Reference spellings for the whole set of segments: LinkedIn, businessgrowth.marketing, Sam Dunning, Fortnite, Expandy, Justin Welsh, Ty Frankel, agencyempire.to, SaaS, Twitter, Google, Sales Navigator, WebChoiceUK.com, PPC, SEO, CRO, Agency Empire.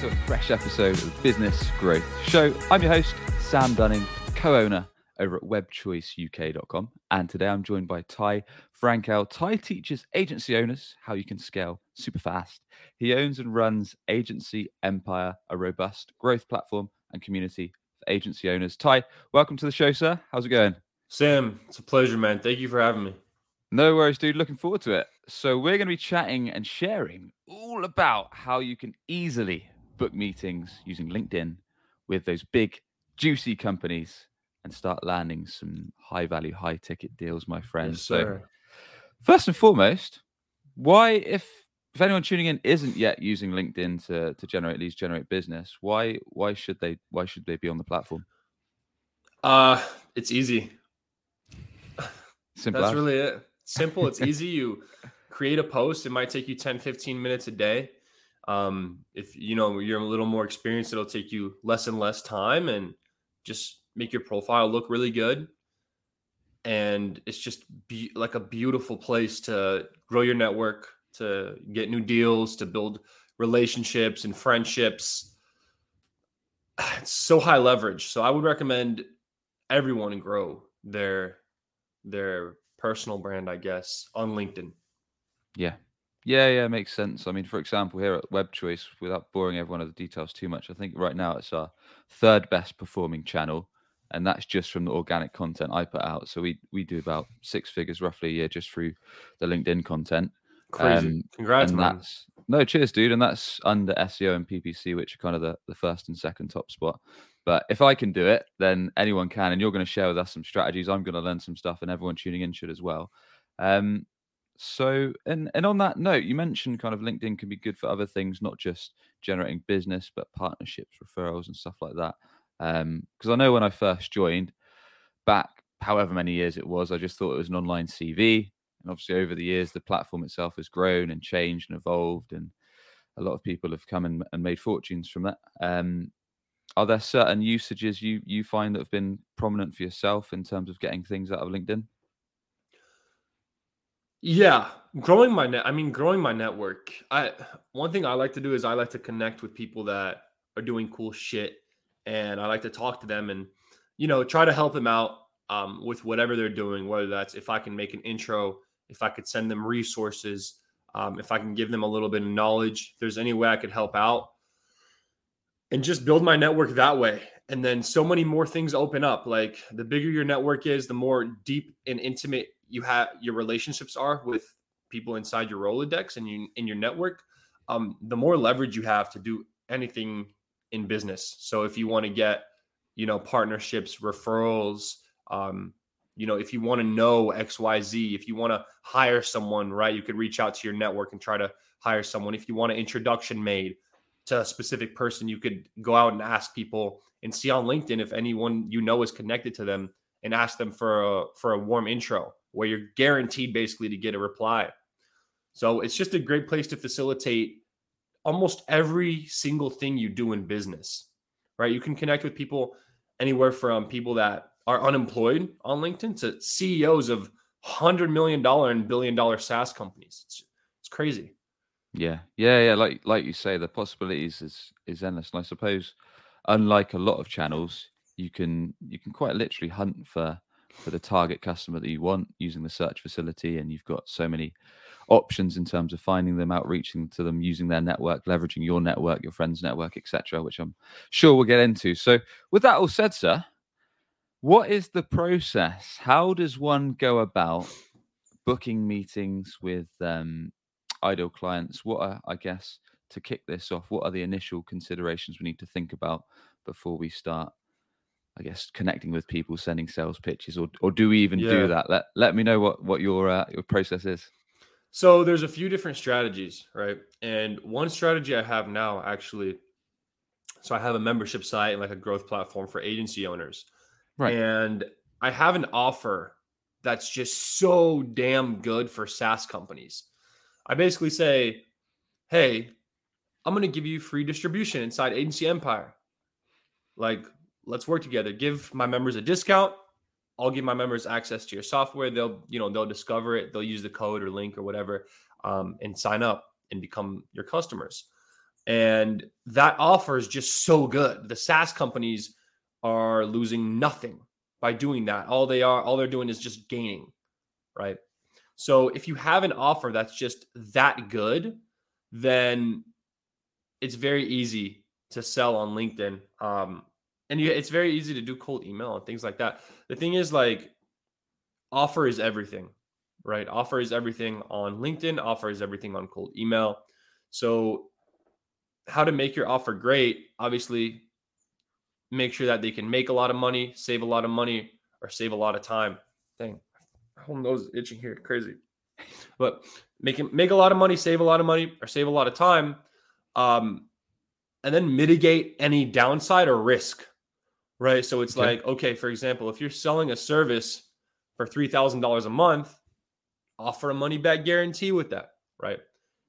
to a fresh episode of the Business Growth Show. I'm your host, Sam Dunning, co-owner over at WebChoiceUK.com. And today I'm joined by Ty Frankel. Ty teaches agency owners how you can scale super fast. He owns and runs Agency Empire, a robust growth platform and community for agency owners. Ty, welcome to the show, sir. How's it going? Sam, it's a pleasure, man. Thank you for having me. No worries, dude. Looking forward to it. So we're going to be chatting and sharing all about how you can easily book meetings using LinkedIn with those big, juicy companies and start landing some high-value, high-ticket deals, my friend. Yes, so first and foremost, why, if anyone tuning in isn't yet using LinkedIn to generate leads, generate business, why should they be on the platform? It's easy. Simple. That's really it. Simple. It's easy. You create a post. It might take you 10, 15 minutes a day. If you know, you're a little more experienced, it'll take you less and less time, and just make your profile look really good. And it's just like a beautiful place to grow your network, to get new deals, to build relationships and friendships. It's so high leverage. So I would recommend everyone grow their personal brand, I guess, on LinkedIn. Yeah, makes sense. I mean, for example, here at WebChoice, without boring everyone of the details too much, I think right now it's our third best performing channel, and that's just from the organic content I put out. So we do about six figures roughly a year just through the LinkedIn content. Crazy. Congrats, man. No, cheers, dude. And that's under SEO and PPC, which are kind of the first and second top spot. But if I can do it, then anyone can. And you're going to share with us some strategies. I'm going to learn some stuff, and everyone tuning in should as well. So, and on that note, you mentioned kind of LinkedIn can be good for other things, not just generating business, but partnerships, referrals, and stuff like that. Because I know when I first joined, back however many years it was, I just thought it was an online CV. And obviously over the years, the platform itself has grown and changed and evolved. And a lot of people have come and made fortunes from that. Are there certain usages you find that have been prominent for yourself in terms of getting things out of LinkedIn? Yeah, growing my network. One thing I like to do is I like to connect with people that are doing cool shit, and I like to talk to them and, you know, try to help them out with whatever they're doing, whether that's if I can make an intro, if I could send them resources, if I can give them a little bit of knowledge, if there's any way I could help out, and just build my network that way. And then so many more things open up. Like, the bigger your network is, the more deep and intimate your relationships are with people inside your Rolodex and in your network, the more leverage you have to do anything in business. So if you want to get, you know, partnerships, referrals, you know, if you want to know XYZ, if you want to hire someone, right, you could reach out to your network and try to hire someone. If you want an introduction made to a specific person, you could go out and ask people and see on LinkedIn if anyone you know is connected to them, and ask them for a warm intro, where you're guaranteed basically to get a reply. So it's just a great place to facilitate almost every single thing you do in business, right? You can connect with people anywhere from people that are unemployed on LinkedIn to CEOs of $100 million and billion-dollar SaaS companies. It's crazy. Yeah. Like you say, the possibilities is endless. And I suppose, unlike a lot of channels, you can quite literally hunt for the target customer that you want using the search facility, and you've got so many options in terms of finding them, outreaching to them, using their network, leveraging your network, your friend's network, etc., which I'm sure we'll get into. So with that all said, sir, what is the process? How does one go about booking meetings with ideal clients? What are, I guess, to kick this off, what are the initial considerations we need to think about before we start, I guess, connecting with people, sending sales pitches, or do we even do that? Let me know what your process is. So there's a few different strategies, right? And one strategy I have now, actually, So I have a membership site and like a growth platform for agency owners. Right. And I have an offer that's just so damn good for SaaS companies. I basically say, hey, I'm going to give you free distribution inside Agency Empire. Like, let's work together. Give my members a discount. I'll give my members access to your software. They'll discover it. They'll use the code or link or whatever, and sign up and become your customers. And that offer is just so good. The SaaS companies are losing nothing by doing that. All they're doing is just gaining, right? So if you have an offer that's just that good, then it's very easy to sell on LinkedIn. It's very easy to do cold email and things like that. The thing is, like, offer is everything, right? Offer is everything on LinkedIn. Offer is everything on cold email. So how to make your offer great, obviously, make sure that they can make a lot of money, save a lot of money, or save a lot of time. Dang, my whole nose is itching here. Crazy. But make a lot of money, save a lot of money, or save a lot of time, and then mitigate any downside or risk, right? So it's like, okay, for example, if you're selling a service for $3,000 a month, offer a money-back guarantee with that, right?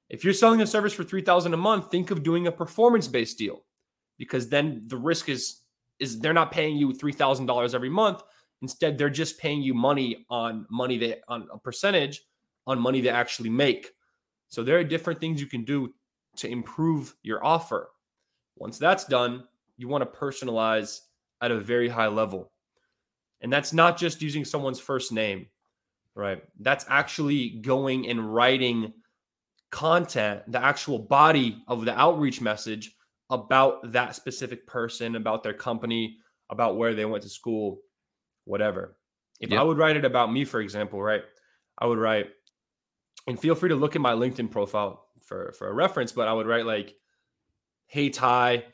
If you're selling a service for $3,000 a month, think of doing a performance-based deal, because then the risk is they're not paying you $3,000 every month. Instead, they're just paying you money on a percentage on money they actually make. So there are different things you can do to improve your offer. Once that's done, you want to personalize at a very high level. And that's not just using someone's first name, right? That's actually going and writing content, the actual body of the outreach message about that specific person, about their company, about where they went to school, whatever. If I would write it about me, for example, right? I would write, and feel free to look at my LinkedIn profile for a reference, but I would write like, hey, Ty,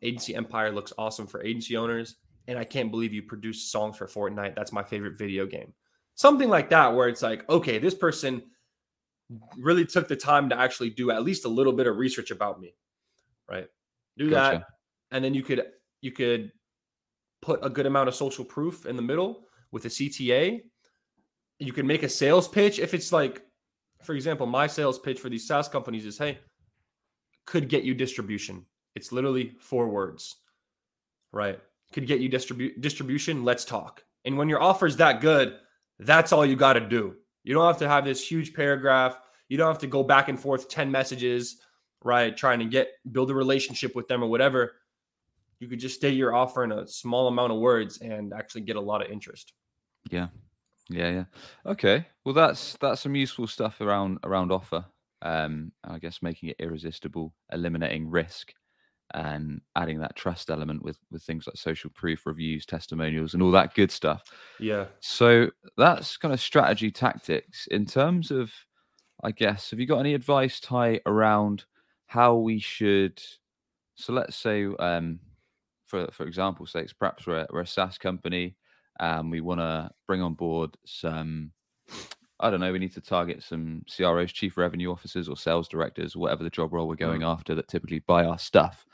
Agency Empire looks awesome for agency owners. And I can't believe you produced songs for Fortnite. That's my favorite video game. Something like that, where it's like, okay, this person really took the time to actually do at least a little bit of research about me, right? Do that. Gotcha. And then you could put a good amount of social proof in the middle with a CTA. You can make a sales pitch. If it's like, for example, my sales pitch for these SaaS companies is, hey, could get you distribution. It's literally 4 words, right? Could get you distribution. Let's talk. And when your offer is that good, that's all you got to do. You don't have to have this huge paragraph. You don't have to go back and forth 10 messages, right? Trying to build a relationship with them or whatever. You could just state your offer in a small amount of words and actually get a lot of interest. Yeah. Okay. Well, that's some useful stuff around offer. I guess making it irresistible, eliminating risk, and adding that trust element with things like social proof, reviews, testimonials, and all that good stuff. Yeah. So that's kind of strategy, tactics. In terms of, I guess, have you got any advice, Ty, around how we should? So let's say, for example's sake, perhaps we're a SaaS company and we want to bring on board some. I don't know, we need to target some CROs, chief revenue officers or sales directors, or whatever the job role we're going after that typically buy our stuff.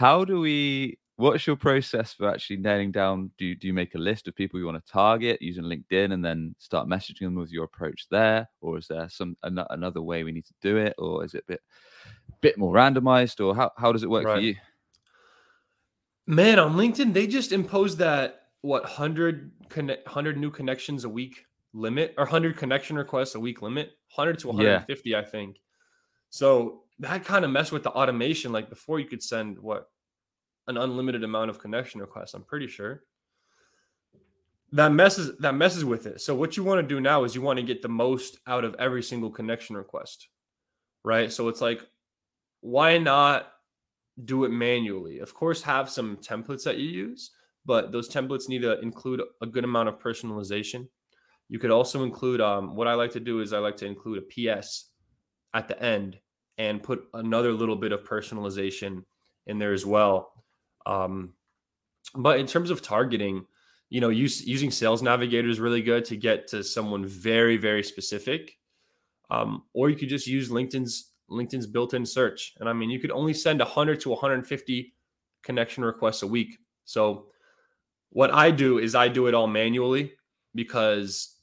What's your process for actually nailing down? Do you make a list of people you want to target using LinkedIn and then start messaging them with your approach there? Or is there another way we need to do it? Or is it a bit more randomized? Or how does it work for you? Man, on LinkedIn, they just imposed that, 100 new connections a week limit, or 100 connection requests a week limit, 100 to 150, I think. So that kind of messed with the automation. Like before, you could send an unlimited amount of connection requests, I'm pretty sure. That messes with it. So what you want to do now is you want to get the most out of every single connection request, right? So it's like, why not do it manually? Of course, have some templates that you use, but those templates need to include a good amount of personalization. You could also include, what I like to do is I like to include a PS at the end and put another little bit of personalization in there as well. But in terms of targeting, using Sales Navigator is really good to get to someone very, very specific. Or you could just use LinkedIn's LinkedIn's built-in search. And I mean, you could only send 100 to 150 connection requests a week. So what I do is I do it all manually because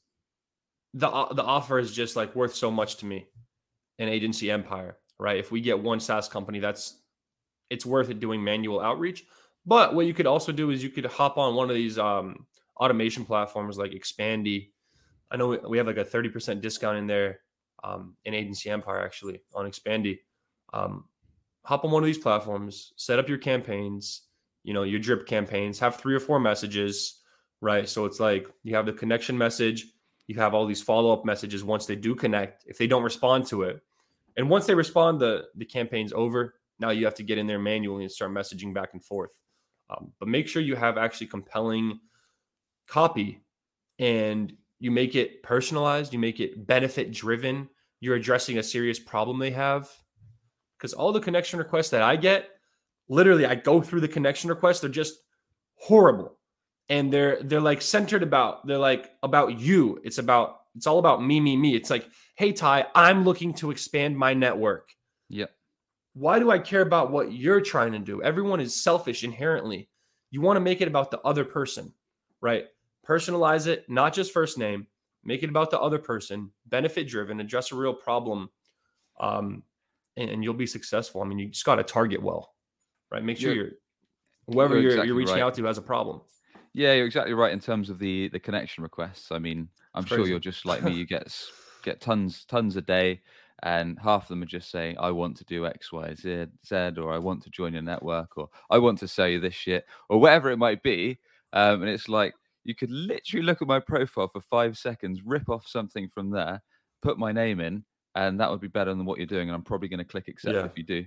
the offer is just like worth so much to me in Agency Empire, right? If we get one SaaS company, it's worth it doing manual outreach. But what you could also do is you could hop on one of these automation platforms like Expandy. I know we have like a 30% discount in there in Agency Empire, actually, on Expandy. Hop on one of these platforms, set up your campaigns, your drip campaigns, have 3 or 4 messages, right? So it's like you have the connection message. You have all these follow-up messages once they do connect, if they don't respond to it. And once they respond, the campaign's over. Now you have to get in there manually and start messaging back and forth. But make sure you have actually compelling copy and you make it personalized. You make it benefit-driven. You're addressing a serious problem they have. Because all the connection requests that I get, literally I go through the connection requests. They're just horrible. And they're like centered about, they're like about you. It's all about me, me, me. It's like, hey, Ty, I'm looking to expand my network. Yeah. Why do I care about what you're trying to do? Everyone is selfish inherently. You want to make it about the other person, right? Personalize it, not just first name, make it about the other person, benefit driven, address a real problem. And you'll be successful. I mean, you just got to target well, right? Make sure whoever you're reaching out to has a problem. Yeah, you're exactly right in terms of the connection requests. I mean, I'm sure you're just like me. You get tons a day, and half of them are just saying, I want to do X, Y, Z, or I want to join your network, or I want to sell you this shit, or whatever it might be. And it's like, you could literally look at my profile for 5 seconds, rip off something from there, put my name in, and that would be better than what you're doing. And I'm probably going to click accept if you do.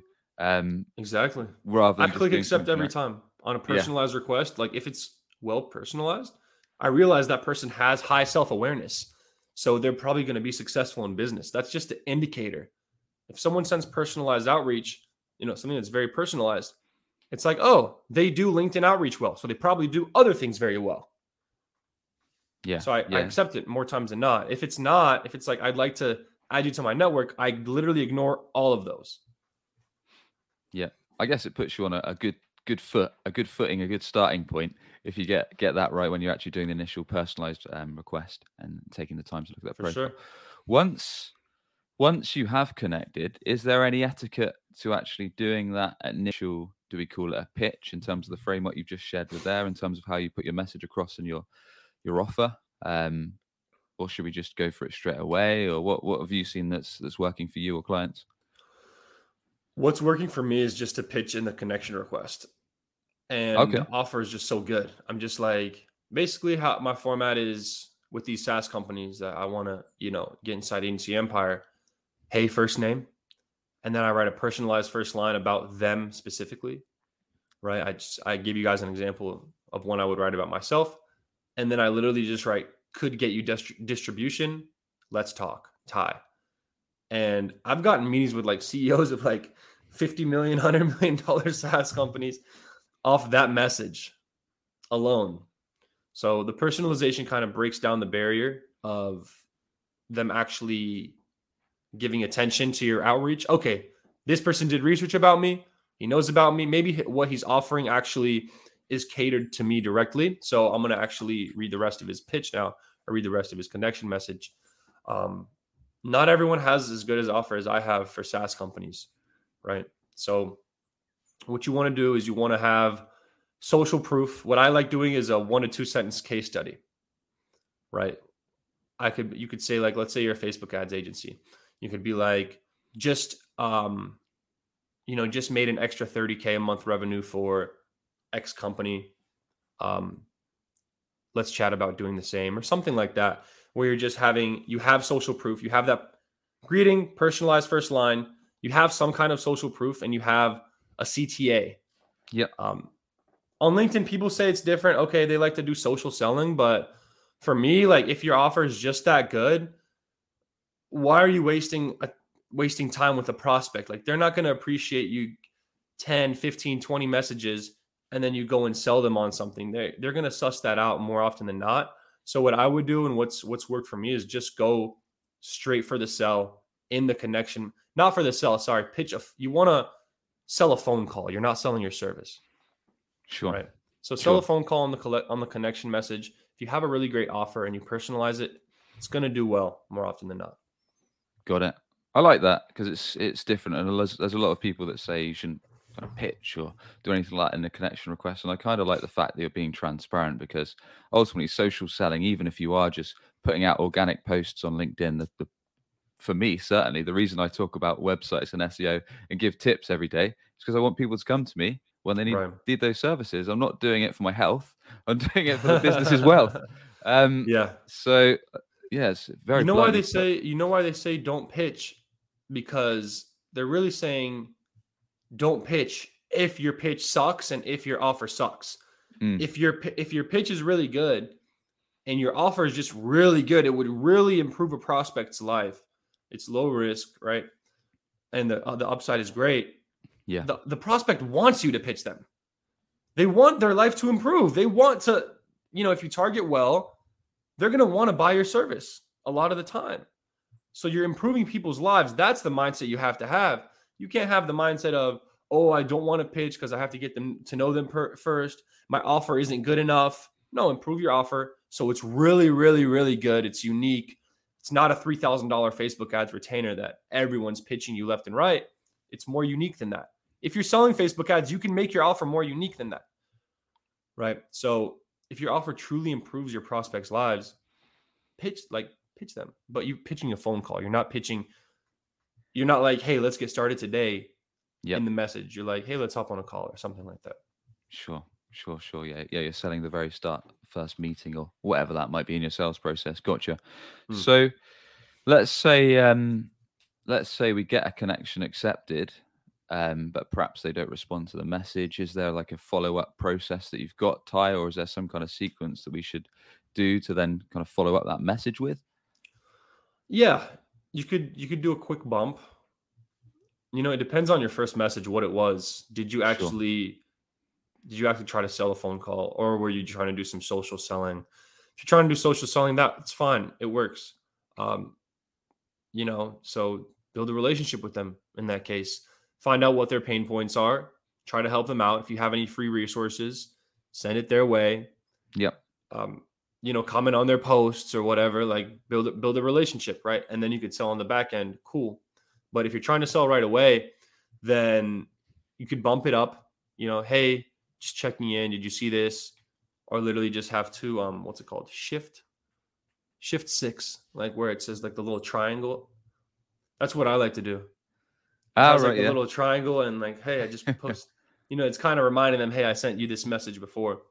Exactly. Rather than I click accept every time on a personalized request. Like if it's well personalized, I realize that person has high self-awareness. So they're probably going to be successful in business. That's just an indicator. If someone sends personalized outreach, something that's very personalized, it's like, oh, they do LinkedIn outreach well. So they probably do other things very well. Yeah. So I accept it more times than not. If it's like, I'd like to add you to my network, I literally ignore all of those. Yeah. I guess it puts you on a good footing, a good starting point if you get that right when you're actually doing the initial personalized request and taking the time to look at that profile. Sure. Once you have connected, is there any etiquette to actually doing that initial, do we call it a pitch, in terms of the framework you've just shared with there, in terms of how you put your message across and your offer? Or should we just go for it straight away? Or what have you seen that's working for you or clients? What's working for me is just to pitch in the connection request. And the offer is just so good. I'm just like, basically how my format is with these SaaS companies that I want to, get inside Agency Empire. Hey, first name. And then I write a personalized first line about them specifically, right? I give you guys an example of one I would write about myself. And then I literally just write, could get you distribution. Let's talk, Ty. And I've gotten meetings with like CEOs of like $50 million, $100 million SaaS companies off that message alone. So the personalization kind of breaks down the barrier of them actually giving attention to your outreach. Okay, this person did research about me. He knows about me. Maybe what he's offering actually is catered to me directly. So I'm going to actually read the rest of his pitch now, or read the rest of his connection message. Not everyone has as good as offer as I have for SaaS companies, right? So what you want to do is you want to have social proof. What I like doing is a 1 to 2 sentence case study, right? You could say like, let's say you're a Facebook ads agency. You could be like, just made an extra 30K a month revenue for X company. Let's chat about doing the same, or something like that, where you're just you have social proof, you have that greeting, personalized first line, you have some kind of social proof, and you have a CTA. Yeah. On LinkedIn, people say it's different. Okay, they like to do social selling, but for me, like if your offer is just that good, why are you wasting time with a prospect? Like they're not going to appreciate you 10, 15, 20 messages, and then you go and sell them on something. They're going to suss that out more often than not. So what I would do and what's worked for me is just go straight for the sell in the connection. Not for the sell, sorry. You want to sell a phone call. You're not selling your service. Sure. Right? So sell a phone call on the connection message. If you have a really great offer and you personalize it, it's going to do well more often than not. Got it. I like that because it's different. And there's a lot of people that say you shouldn't kind of pitch or do anything like that in the connection request. And I kind of like the fact that you're being transparent, because ultimately social selling, even if you are just putting out organic posts on LinkedIn, for me, certainly, the reason I talk about websites and SEO and give tips every day is because I want people to come to me when they need those services. I'm not doing it for my health. I'm doing it for the business's wealth. So, yes, very. You know why they say don't pitch? Because they're really saying don't pitch if your pitch sucks and if your offer sucks. If your pitch is really good and your offer is just really good, it would really improve a prospect's life. It's low risk, right? And the upside is great. Yeah. The prospect wants you to pitch them. They want their life to improve. They want to, if you target well, they're going to want to buy your service a lot of the time. So you're improving people's lives. That's the mindset you have to have. You can't have the mindset of, oh, I don't want to pitch because I have to get them to know them first. My offer isn't good enough. No, improve your offer so it's really, really, really good. It's unique. It's not a $3,000 Facebook ads retainer that everyone's pitching you left and right. It's more unique than that. If you're selling Facebook ads, you can make your offer more unique than that, right? So if your offer truly improves your prospects' lives, pitch them. But you're pitching a phone call. You're not like, hey, let's get started today. Yep. In the message. You're like, hey, let's hop on a call or something like that. Sure. Yeah. You're selling the very start, first meeting or whatever that might be in your sales process. Gotcha. So let's say we get a connection accepted, but perhaps they don't respond to the message. Is there like a follow-up process that you've got, Ty, or is there some kind of sequence that we should do to then kind of follow up that message with? Yeah, you could do a quick bump. It depends on your first message, what it was. Did you actually try to sell a phone call, or were you trying to do some social selling? If you're trying to do social selling, that's fine. It works. So build a relationship with them in that case. Find out what their pain points are. Try to help them out. If you have any free resources, send it their way. Yep. Comment on their posts or whatever, like build a relationship, right? And then you could sell on the back end. Cool. But if you're trying to sell right away, then you could bump it up, hey, just checking in. Did you see this? Or literally just have to, what's it called? Shift 6, like where it says like the little triangle. That's what I like to do. A little triangle and like, hey, I just post, it's kind of reminding them, hey, I sent you this message before.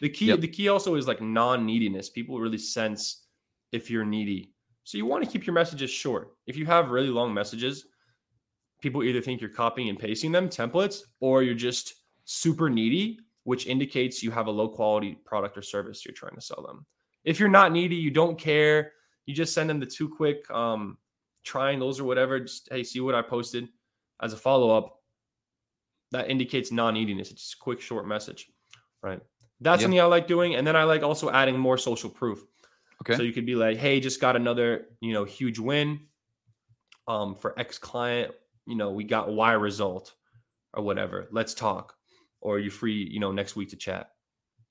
The key also is like non-neediness. People really sense if you're needy. So you want to keep your messages short. If you have really long messages, people either think you're copying and pasting them, templates, or you're just super needy, which indicates you have a low quality product or service you're trying to sell them. If you're not needy, you don't care, you just send them the two quick triangles or whatever. Just, hey, see what I posted as a follow-up. That indicates non-neediness. It's just a quick, short message, right? That's something I like doing. And then I like also adding more social proof. Okay. So you could be like, hey, just got another, huge win for X client. We got Y result or whatever. Let's talk. Or are you free, next week to chat?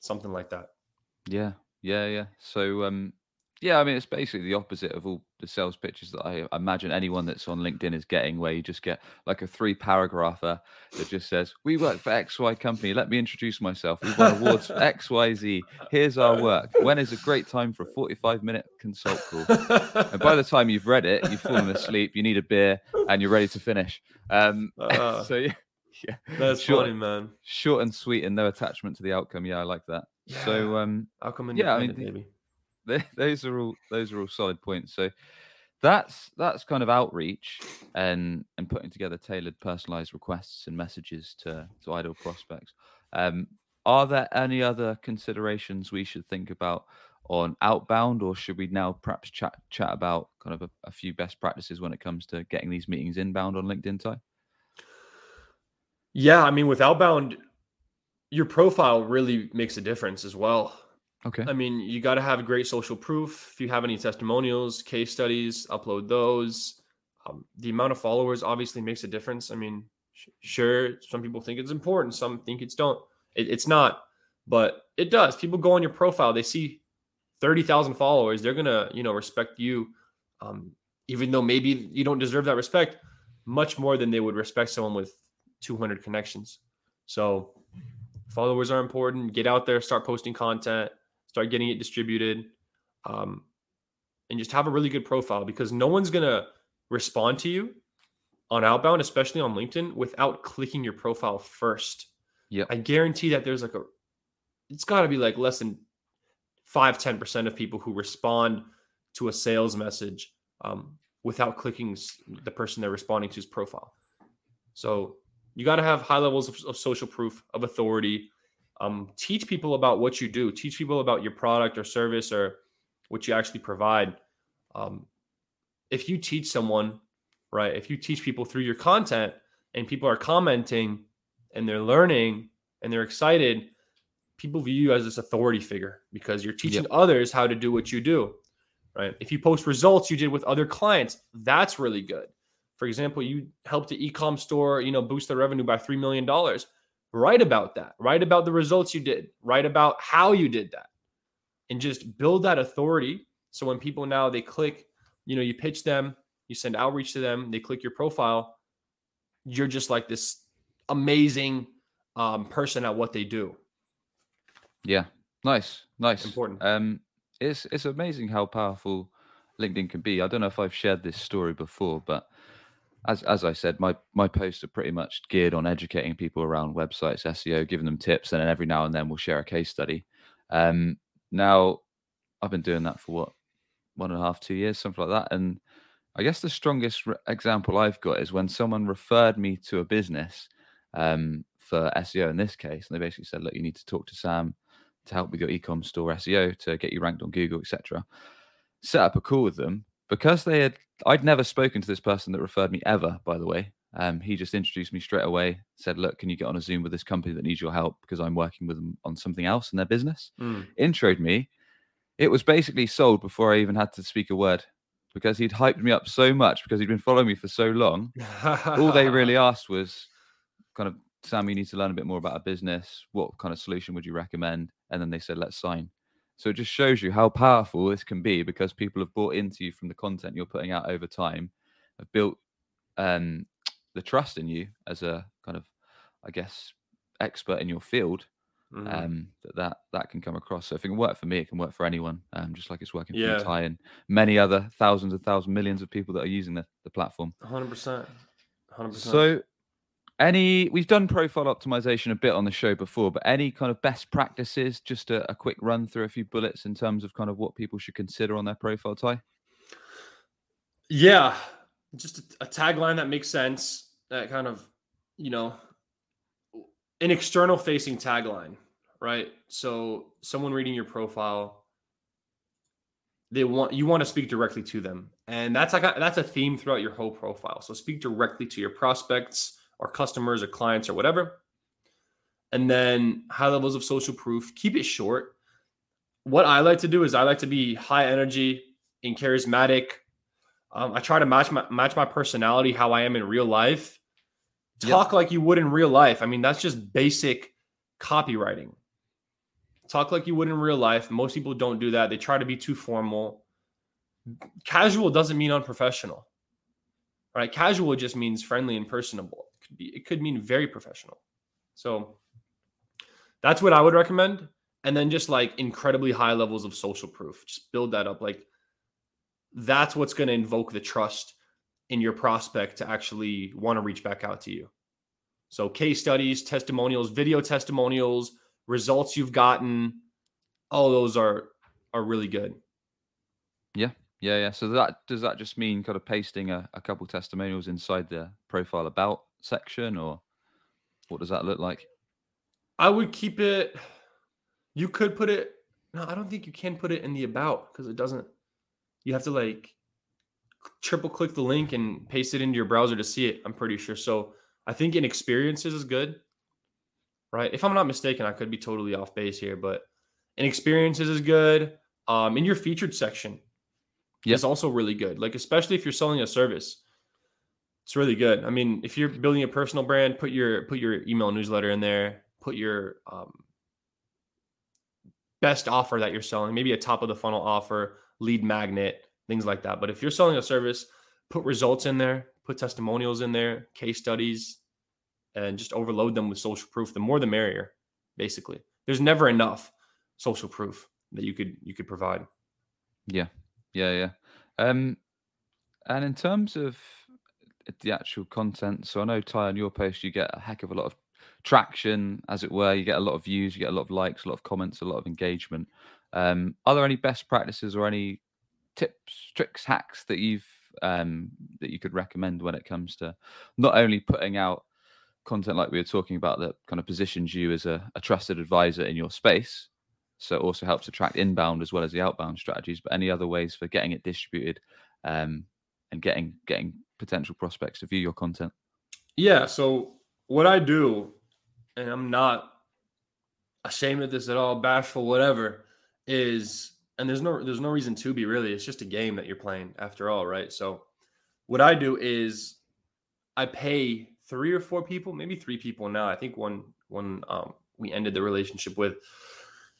Something like that. Yeah. So, it's basically the opposite of all the sales pitches that I imagine anyone that's on LinkedIn is getting, where you just get like a 3-paragrapher that just says, we work for XY company. Let me introduce myself. We won awards for XYZ. Here's our work. When is a great time for a 45-minute consult call? And by the time you've read it, you've fallen asleep, you need a beer, and you're ready to finish. Yeah, that's short, funny, man. Short and sweet and no attachment to the outcome. Yeah, I like that. Yeah. So outcome independent, maybe. Those are all solid points. So that's kind of outreach and putting together tailored, personalized requests and messages to ideal prospects. Are there any other considerations we should think about on outbound, or should we now perhaps chat about kind of a few best practices when it comes to getting these meetings inbound on LinkedIn, Ty? Yeah, with outbound, your profile really makes a difference as well. Okay. You got to have great social proof. If you have any testimonials, case studies, upload those. The amount of followers obviously makes a difference. I mean, sure, some people think it's important. Some think it's not, but it does. People go on your profile. They see 30,000 followers. They're going to, respect you, even though maybe you don't deserve that respect, much more than they would respect someone with 200 connections. So followers are important. Get out there, start posting content, start getting it distributed, and just have a really good profile, because no one's going to respond to you on outbound, especially on LinkedIn, without clicking your profile first. Yeah, I guarantee that there's it's got to be like less than 5-10% of people who respond to a sales message without clicking the person they're responding to's profile. So you got to have high levels of social proof, of authority. Teach people about what you do. Teach people about your product or service or what you actually provide. If you teach someone, right, if you teach people through your content and people are commenting and they're learning and they're excited, people view you as this authority figure because you're teaching others how to do what you do, right? If you post results you did with other clients, that's really good. For example, you helped an e-com store, boost their revenue by $3 million. Write about that. Write about the results you did. Write about how you did that. And just build that authority. So when people now, they click, you pitch them, you send outreach to them, they click your profile. You're just like this amazing person at what they do. Yeah. Nice. Important. It's amazing how powerful LinkedIn can be. I don't know if I've shared this story before, but as I said, my posts are pretty much geared on educating people around websites, SEO, giving them tips, and then every now and then we'll share a case study. Now, I've been doing that for 1.5-2 years, something like that. And I guess the strongest example I've got is when someone referred me to a business for SEO in this case, and they basically said, look, you need to talk to Sam to help with your e-com store SEO to get you ranked on Google, etc. Set up a call with them. Because I'd never spoken to this person that referred me ever, by the way. He just introduced me straight away, said, look, can you get on a Zoom with this company that needs your help because I'm working with them on something else in their business? Introed me. It was basically sold before I even had to speak a word because he'd hyped me up so much because he'd been following me for so long. All they really asked was kind of, Sam, you need to learn a bit more about a business. What kind of solution would you recommend? And then they said, let's sign. So it just shows you how powerful this can be because people have bought into you from the content you're putting out over time, have built the trust in you as a kind of, I guess, expert in your field, that can come across. So if it can work for me, it can work for anyone, just like it's working for Ty and many other thousands and thousands, millions of people that are using the platform. 100%. 100%. So we've done profile optimization a bit on the show before, but any kind of best practices, just a quick run through a few bullets in terms of kind of what people should consider on their profile, Ty? Yeah, just a tagline that makes sense, that kind of, an external facing tagline, right? So someone reading your profile, you want to speak directly to them. And that's a theme throughout your whole profile. So speak directly to your prospects, or customers or clients or whatever. And then high levels of social proof, keep it short. What I like to do is I like to be high energy and charismatic. I try to match my personality, how I am in real life. Talk like you would in real life. I mean, that's just basic copywriting. Talk like you would in real life. Most people don't do that. They try to be too formal. Casual doesn't mean unprofessional, right? Casual just means friendly and personable. It could mean very professional. So that's what I would recommend. And then just like incredibly high levels of social proof. Just build that up. Like that's what's going to invoke the trust in your prospect to actually want to reach back out to you. So case studies, testimonials, video testimonials, results you've gotten, all those are really good. Yeah. So does that just mean kind of pasting a couple testimonials inside the profile about section, or what does that look like? I would keep it. You could put it. No, I don't think you can put it in the about because it doesn't. You have to like triple click the link and paste it into your browser to see it. I'm pretty sure. So I think in experiences is good, right? If I'm not mistaken, I could be totally off base here, but in experiences is good. In your featured section is also really good. Like, especially if you're selling a service, It's really good. I mean, if you're building a personal brand, put your email newsletter in there, put your best offer that you're selling, maybe a top of the funnel offer, lead magnet, things like that. But if you're selling a service, put results in there, put testimonials in there, case studies, and just overload them with social proof. The more, the merrier, basically. There's never enough social proof that you could provide. Yeah. And in terms of the actual content, so I know, Ty, on your post, you get a heck of a lot of traction, as it were. You get a lot of views, you get a lot of likes, a lot of comments, a lot of engagement. Are there any best practices or any tips, tricks, hacks that you've that you could recommend when it comes to not only putting out content like we were talking about that kind of positions you as a trusted advisor in your space, so it also helps attract inbound as well as the outbound strategies, but any other ways for getting it distributed and getting potential prospects to view your content? Yeah. So what I do, and I'm not ashamed of this at all, bashful, whatever, is, and there's no reason to be, really. It's just a game that you're playing after all, right? So what I do is I pay three or four people, maybe three people now. I think one we ended the relationship with,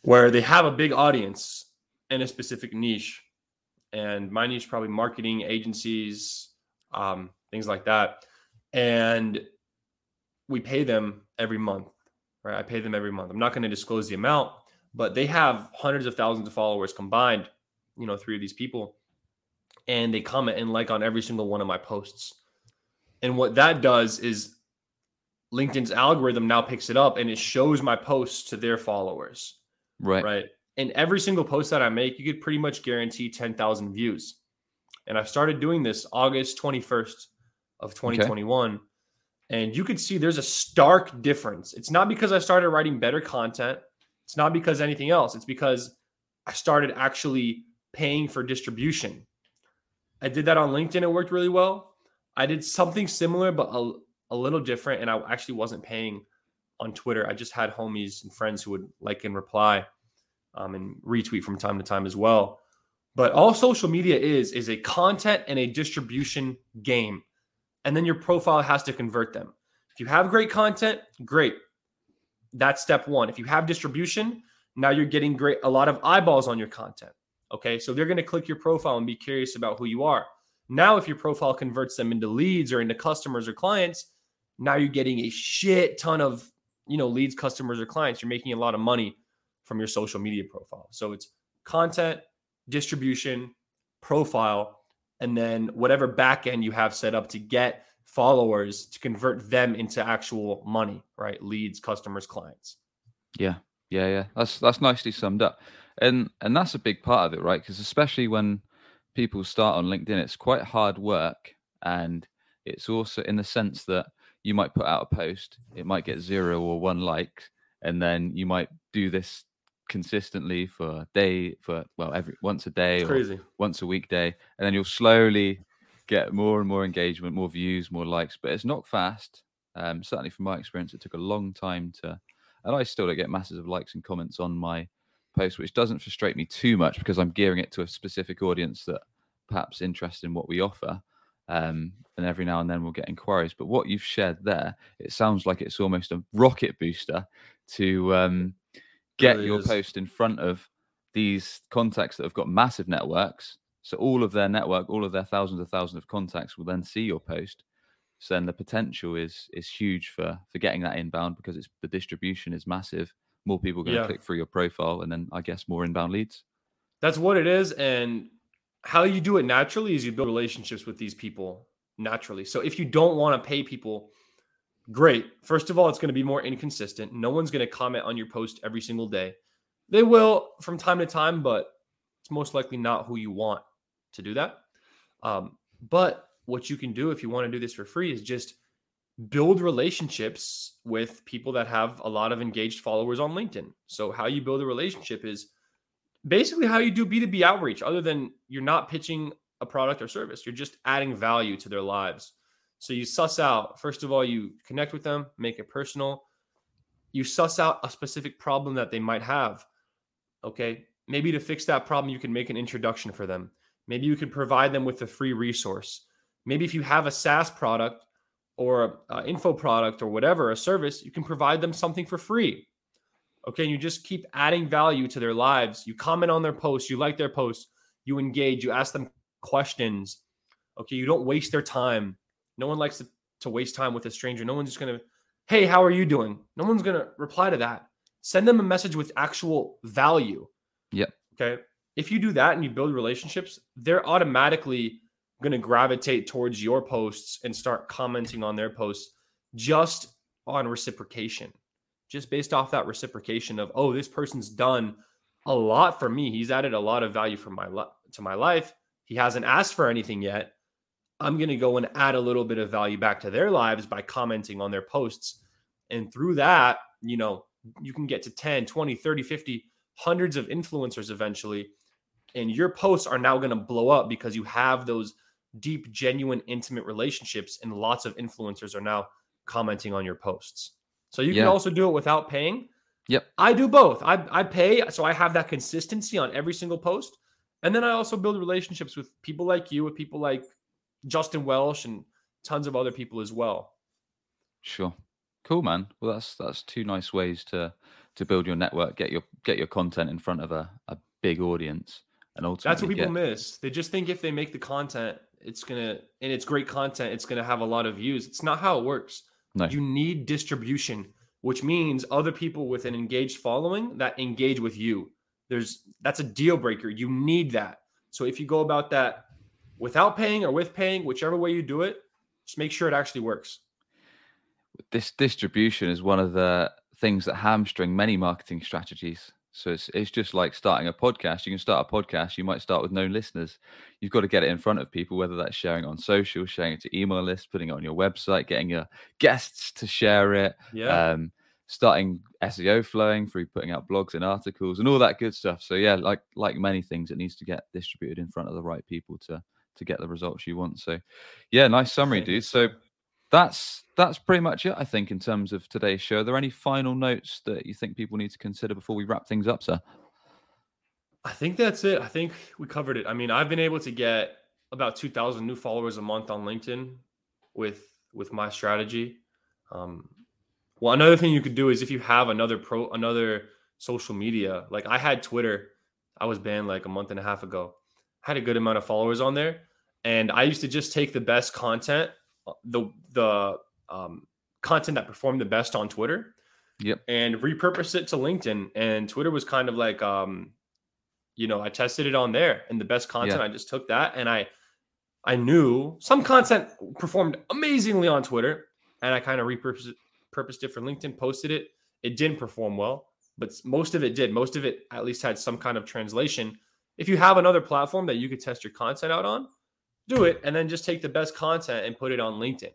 where they have a big audience in a specific niche. And my niche, probably marketing, agencies, things like that. And we pay them every month, right? I pay them every month. I'm not going to disclose the amount, but they have hundreds of thousands of followers combined, you know, three of these people. And they comment and like on every single one of my posts. And what that does is LinkedIn's algorithm now picks it up and it shows my posts to their followers. Right. And every single post that I make, you could pretty much guarantee 10,000 views. And I started doing this August 21st of 2021. Okay. And you could see there's a stark difference. It's not because I started writing better content. It's not because anything else. It's because I started actually paying for distribution. I did that on LinkedIn. It worked really well. I did something similar, but a little different. And I actually wasn't paying on Twitter. I just had homies and friends who would like and reply and retweet from time to time as well. But all social media is a content and a distribution game. And then your profile has to convert them. If you have great content, great. That's step one. If you have distribution, now you're getting a lot of eyeballs on your content. Okay, so they're going to click your profile and be curious about who you are. Now, if your profile converts them into leads or into customers or clients, now you're getting a shit ton of, you know, leads, customers, or clients. You're making a lot of money from your social media profile. So it's content, distribution, profile, and then whatever back end you have set up to get followers to convert them into actual money, right? Leads, customers, clients. Yeah. That's nicely summed up. And that's a big part of it, right? Because especially when people start on LinkedIn, it's quite hard work. And it's also in the sense that you might put out a post, it might get 0 or 1 like, and then you might do this consistently for once a day or once a weekday, and then you'll slowly get more and more engagement, more views, more likes, but it's not fast. Certainly from my experience, it took a long time and I still don't get masses of likes and comments on my post, which doesn't frustrate me too much because I'm gearing it to a specific audience that perhaps interested in what we offer. And every now and then we'll get inquiries. But what you've shared there, it sounds like it's almost a rocket booster to get your post in front of these contacts that have got massive networks. So all of their network, all of their thousands of contacts will then see your post. So then the potential is huge for getting that inbound because it's the distribution is massive. More people are going to click through your profile and then I guess more inbound leads. That's what it is. And how you do it naturally is you build relationships with these people naturally. So if you don't want to pay people, great. First of all, it's going to be more inconsistent. No one's going to comment on your post every single day. They will from time to time, but it's most likely not who you want to do that. But what you can do if you want to do this for free is just build relationships with people that have a lot of engaged followers on LinkedIn. So how you build a relationship is basically how you do B2B outreach, other than you're not pitching a product or service. You're just adding value to their lives. So you suss out, first of all, you connect with them, make it personal. You suss out a specific problem that they might have. Okay, maybe to fix that problem, you can make an introduction for them. Maybe you could provide them with a free resource. Maybe if you have a SaaS product or an info product or whatever, a service, you can provide them something for free. Okay, and you just keep adding value to their lives. You comment on their posts, you like their posts, you engage, you ask them questions. Okay, you don't waste their time. No one likes to waste time with a stranger. No one's just going to, hey, how are you doing? No one's going to reply to that. Send them a message with actual value. Yeah. Okay. If you do that and you build relationships, they're automatically going to gravitate towards your posts and start commenting on their posts just on reciprocation, just based off that reciprocation of, oh, this person's done a lot for me. He's added a lot of value to my life. He hasn't asked for anything yet. I'm going to go and add a little bit of value back to their lives by commenting on their posts. And through that, you know, you can get to 10, 20, 30, 50, hundreds of influencers eventually. And your posts are now going to blow up because you have those deep, genuine, intimate relationships, and lots of influencers are now commenting on your posts. So you can also do it without paying. Yep. I do both. I pay, so I have that consistency on every single post. And then I also build relationships with people like you, with people like Justin Welsh and tons of other people as well. Sure. Cool, man. Well, that's two nice ways to build your network, get your content in front of a big audience. And ultimately that's what people miss. They just think if they make the content, it's great content, it's gonna have a lot of views. It's not how it works. No. You need distribution, which means other people with an engaged following that engage with you. That's a deal breaker. You need that. So if you go about that without paying or with paying, whichever way you do it, just make sure it actually works. This distribution is one of the things that hamstring many marketing strategies. So it's just like starting a podcast. You can start a podcast. You might start with no listeners. You've got to get it in front of people, whether that's sharing on social, sharing it to email lists, putting it on your website, getting your guests to share it, starting SEO flowing through putting out blogs and articles and all that good stuff. So yeah, like many things, it needs to get distributed in front of the right people to get the results you want. So yeah, nice summary, dude. So that's pretty much it, I think, in terms of today's show. Are there any final notes that you think people need to consider before we wrap things up, sir? I think that's it. I think we covered it. I mean, I've been able to get about 2,000 new followers a month on LinkedIn with my strategy. Well, another thing you could do is if you have another social media, like I had Twitter, I was banned like a month and a half ago. I had a good amount of followers on there, and I used to just take the best content, the content that performed the best on Twitter, and repurpose it to LinkedIn. And Twitter was kind of like, I tested it on there, and the best content, I just took that. And I knew some content performed amazingly on Twitter, and I kind of repurposed it for LinkedIn, posted it. It didn't perform well, but most of it did. Most of it at least had some kind of translation. If you have another platform that you could test your content out on, do it, and then just take the best content and put it on LinkedIn.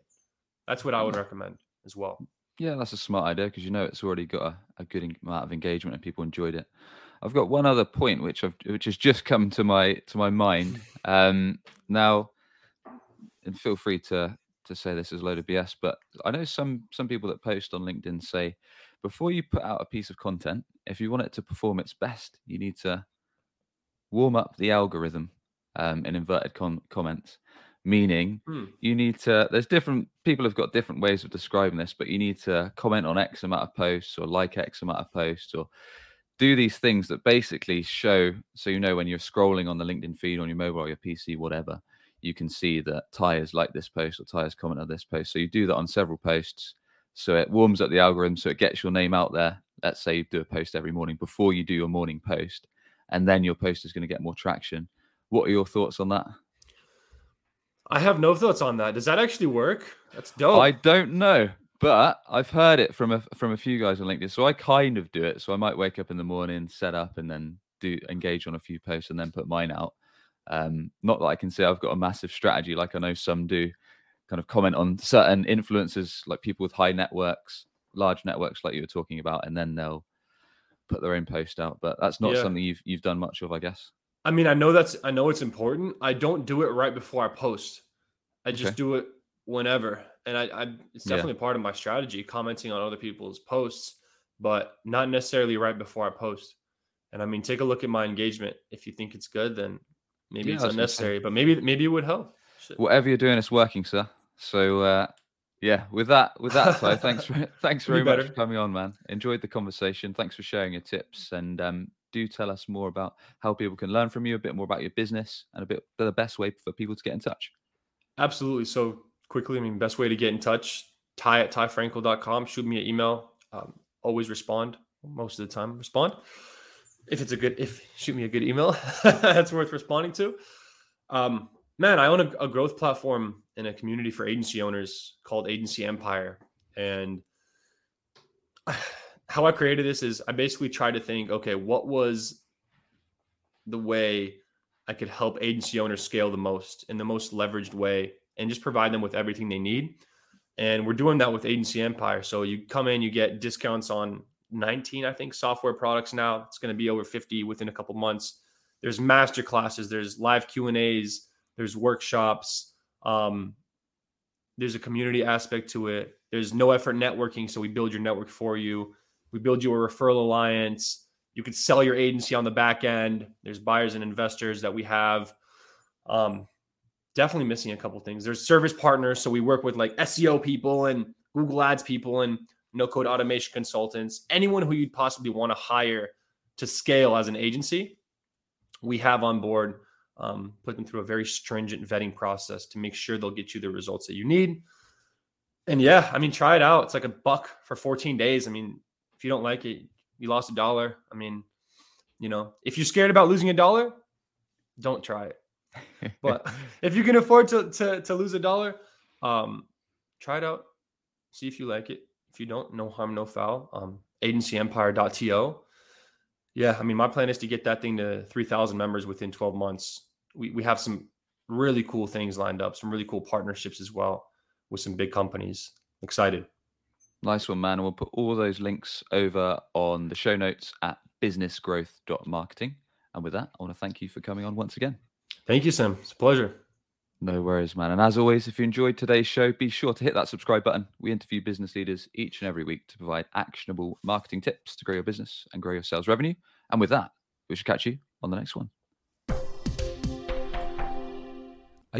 That's what I would recommend as well. Yeah, that's a smart idea because, you know, it's already got a good amount of engagement and people enjoyed it. I've got one other point which has just come to my mind. Now, and feel free to say this is a load of BS, but I know some people that post on LinkedIn say, before you put out a piece of content, if you want it to perform its best, you need to warm up the algorithm. In inverted comments, meaning you need to, there's different people have got different ways of describing this, but you need to comment on X amount of posts or like X amount of posts or do these things that basically show, so you know when you're scrolling on the LinkedIn feed on your mobile or your PC, whatever, you can see that Ty has liked this post or Ty has commented on this post. So you do that on several posts. So it warms up the algorithm. So it gets your name out there. Let's say you do a post every morning before you do your morning post, and then your post is going to get more traction. What are your thoughts on that? I have no thoughts on that. Does that actually work? That's dope. I don't know, but I've heard it from a few guys on LinkedIn. So I kind of do it. So I might wake up in the morning, set up, and then engage on a few posts and then put mine out. Not that I can say I've got a massive strategy like I know some do, kind of comment on certain influencers, like people with high networks, large networks like you were talking about, and then they'll put their own post out. But that's not something you've done much of, I guess. I mean, I know it's important. I don't do it right before I post. I just do it whenever. And it's definitely part of my strategy, commenting on other people's posts, but not necessarily right before I post. And I mean, take a look at my engagement. If you think it's good, then maybe it's unnecessary, but maybe it would help. Whatever you're doing, it's working, sir. So yeah, with that, Ty, thanks very much for coming on, man. Enjoyed the conversation. Thanks for sharing your tips, and do tell us more about how people can learn from you, a bit more about your business, and a bit the best way for people to get in touch. Absolutely. So quickly, best way to get in touch, ty@tyfrankel.com. Shoot me an email. Always respond. Most of the time, respond. Shoot me a good email that's worth responding to. Man, I own a growth platform and a community for agency owners called Agency Empire. And how I created this is I basically tried to think, okay, what was the way I could help agency owners scale the most in the most leveraged way and just provide them with everything they need. And we're doing that with Agency Empire. So you come in, you get discounts on 19, I think, software products now. It's going to be over 50 within a couple months. There's master classes, there's live Q&As, there's workshops. There's a community aspect to it. There's no effort networking. So we build your network for you. We build you a referral alliance. You could sell your agency on the back end. There's buyers and investors that we have. Definitely missing a couple things. There's service partners. So we work with like SEO people and Google Ads people and no code automation consultants, anyone who you'd possibly want to hire to scale as an agency. We have on board, put them through a very stringent vetting process to make sure they'll get you the results that you need. And yeah, try it out. It's like $1 for 14 days. If you don't like it, you lost $1. If you're scared about losing $1, don't try it. But if you can afford to lose $1, try it out. See if you like it. If you don't, no harm, no foul. Agencyempire.to. Yeah, my plan is to get that thing to 3,000 members within 12 months. We have some really cool things lined up, some really cool partnerships as well with some big companies. Excited. Nice one, man. We'll put all those links over on the show notes at businessgrowth.marketing. And with that, I want to thank you for coming on once again. Thank you, Sam. It's a pleasure. No worries, man. And as always, if you enjoyed today's show, be sure to hit that subscribe button. We interview business leaders each and every week to provide actionable marketing tips to grow your business and grow your sales revenue. And with that, we should catch you on the next one. Are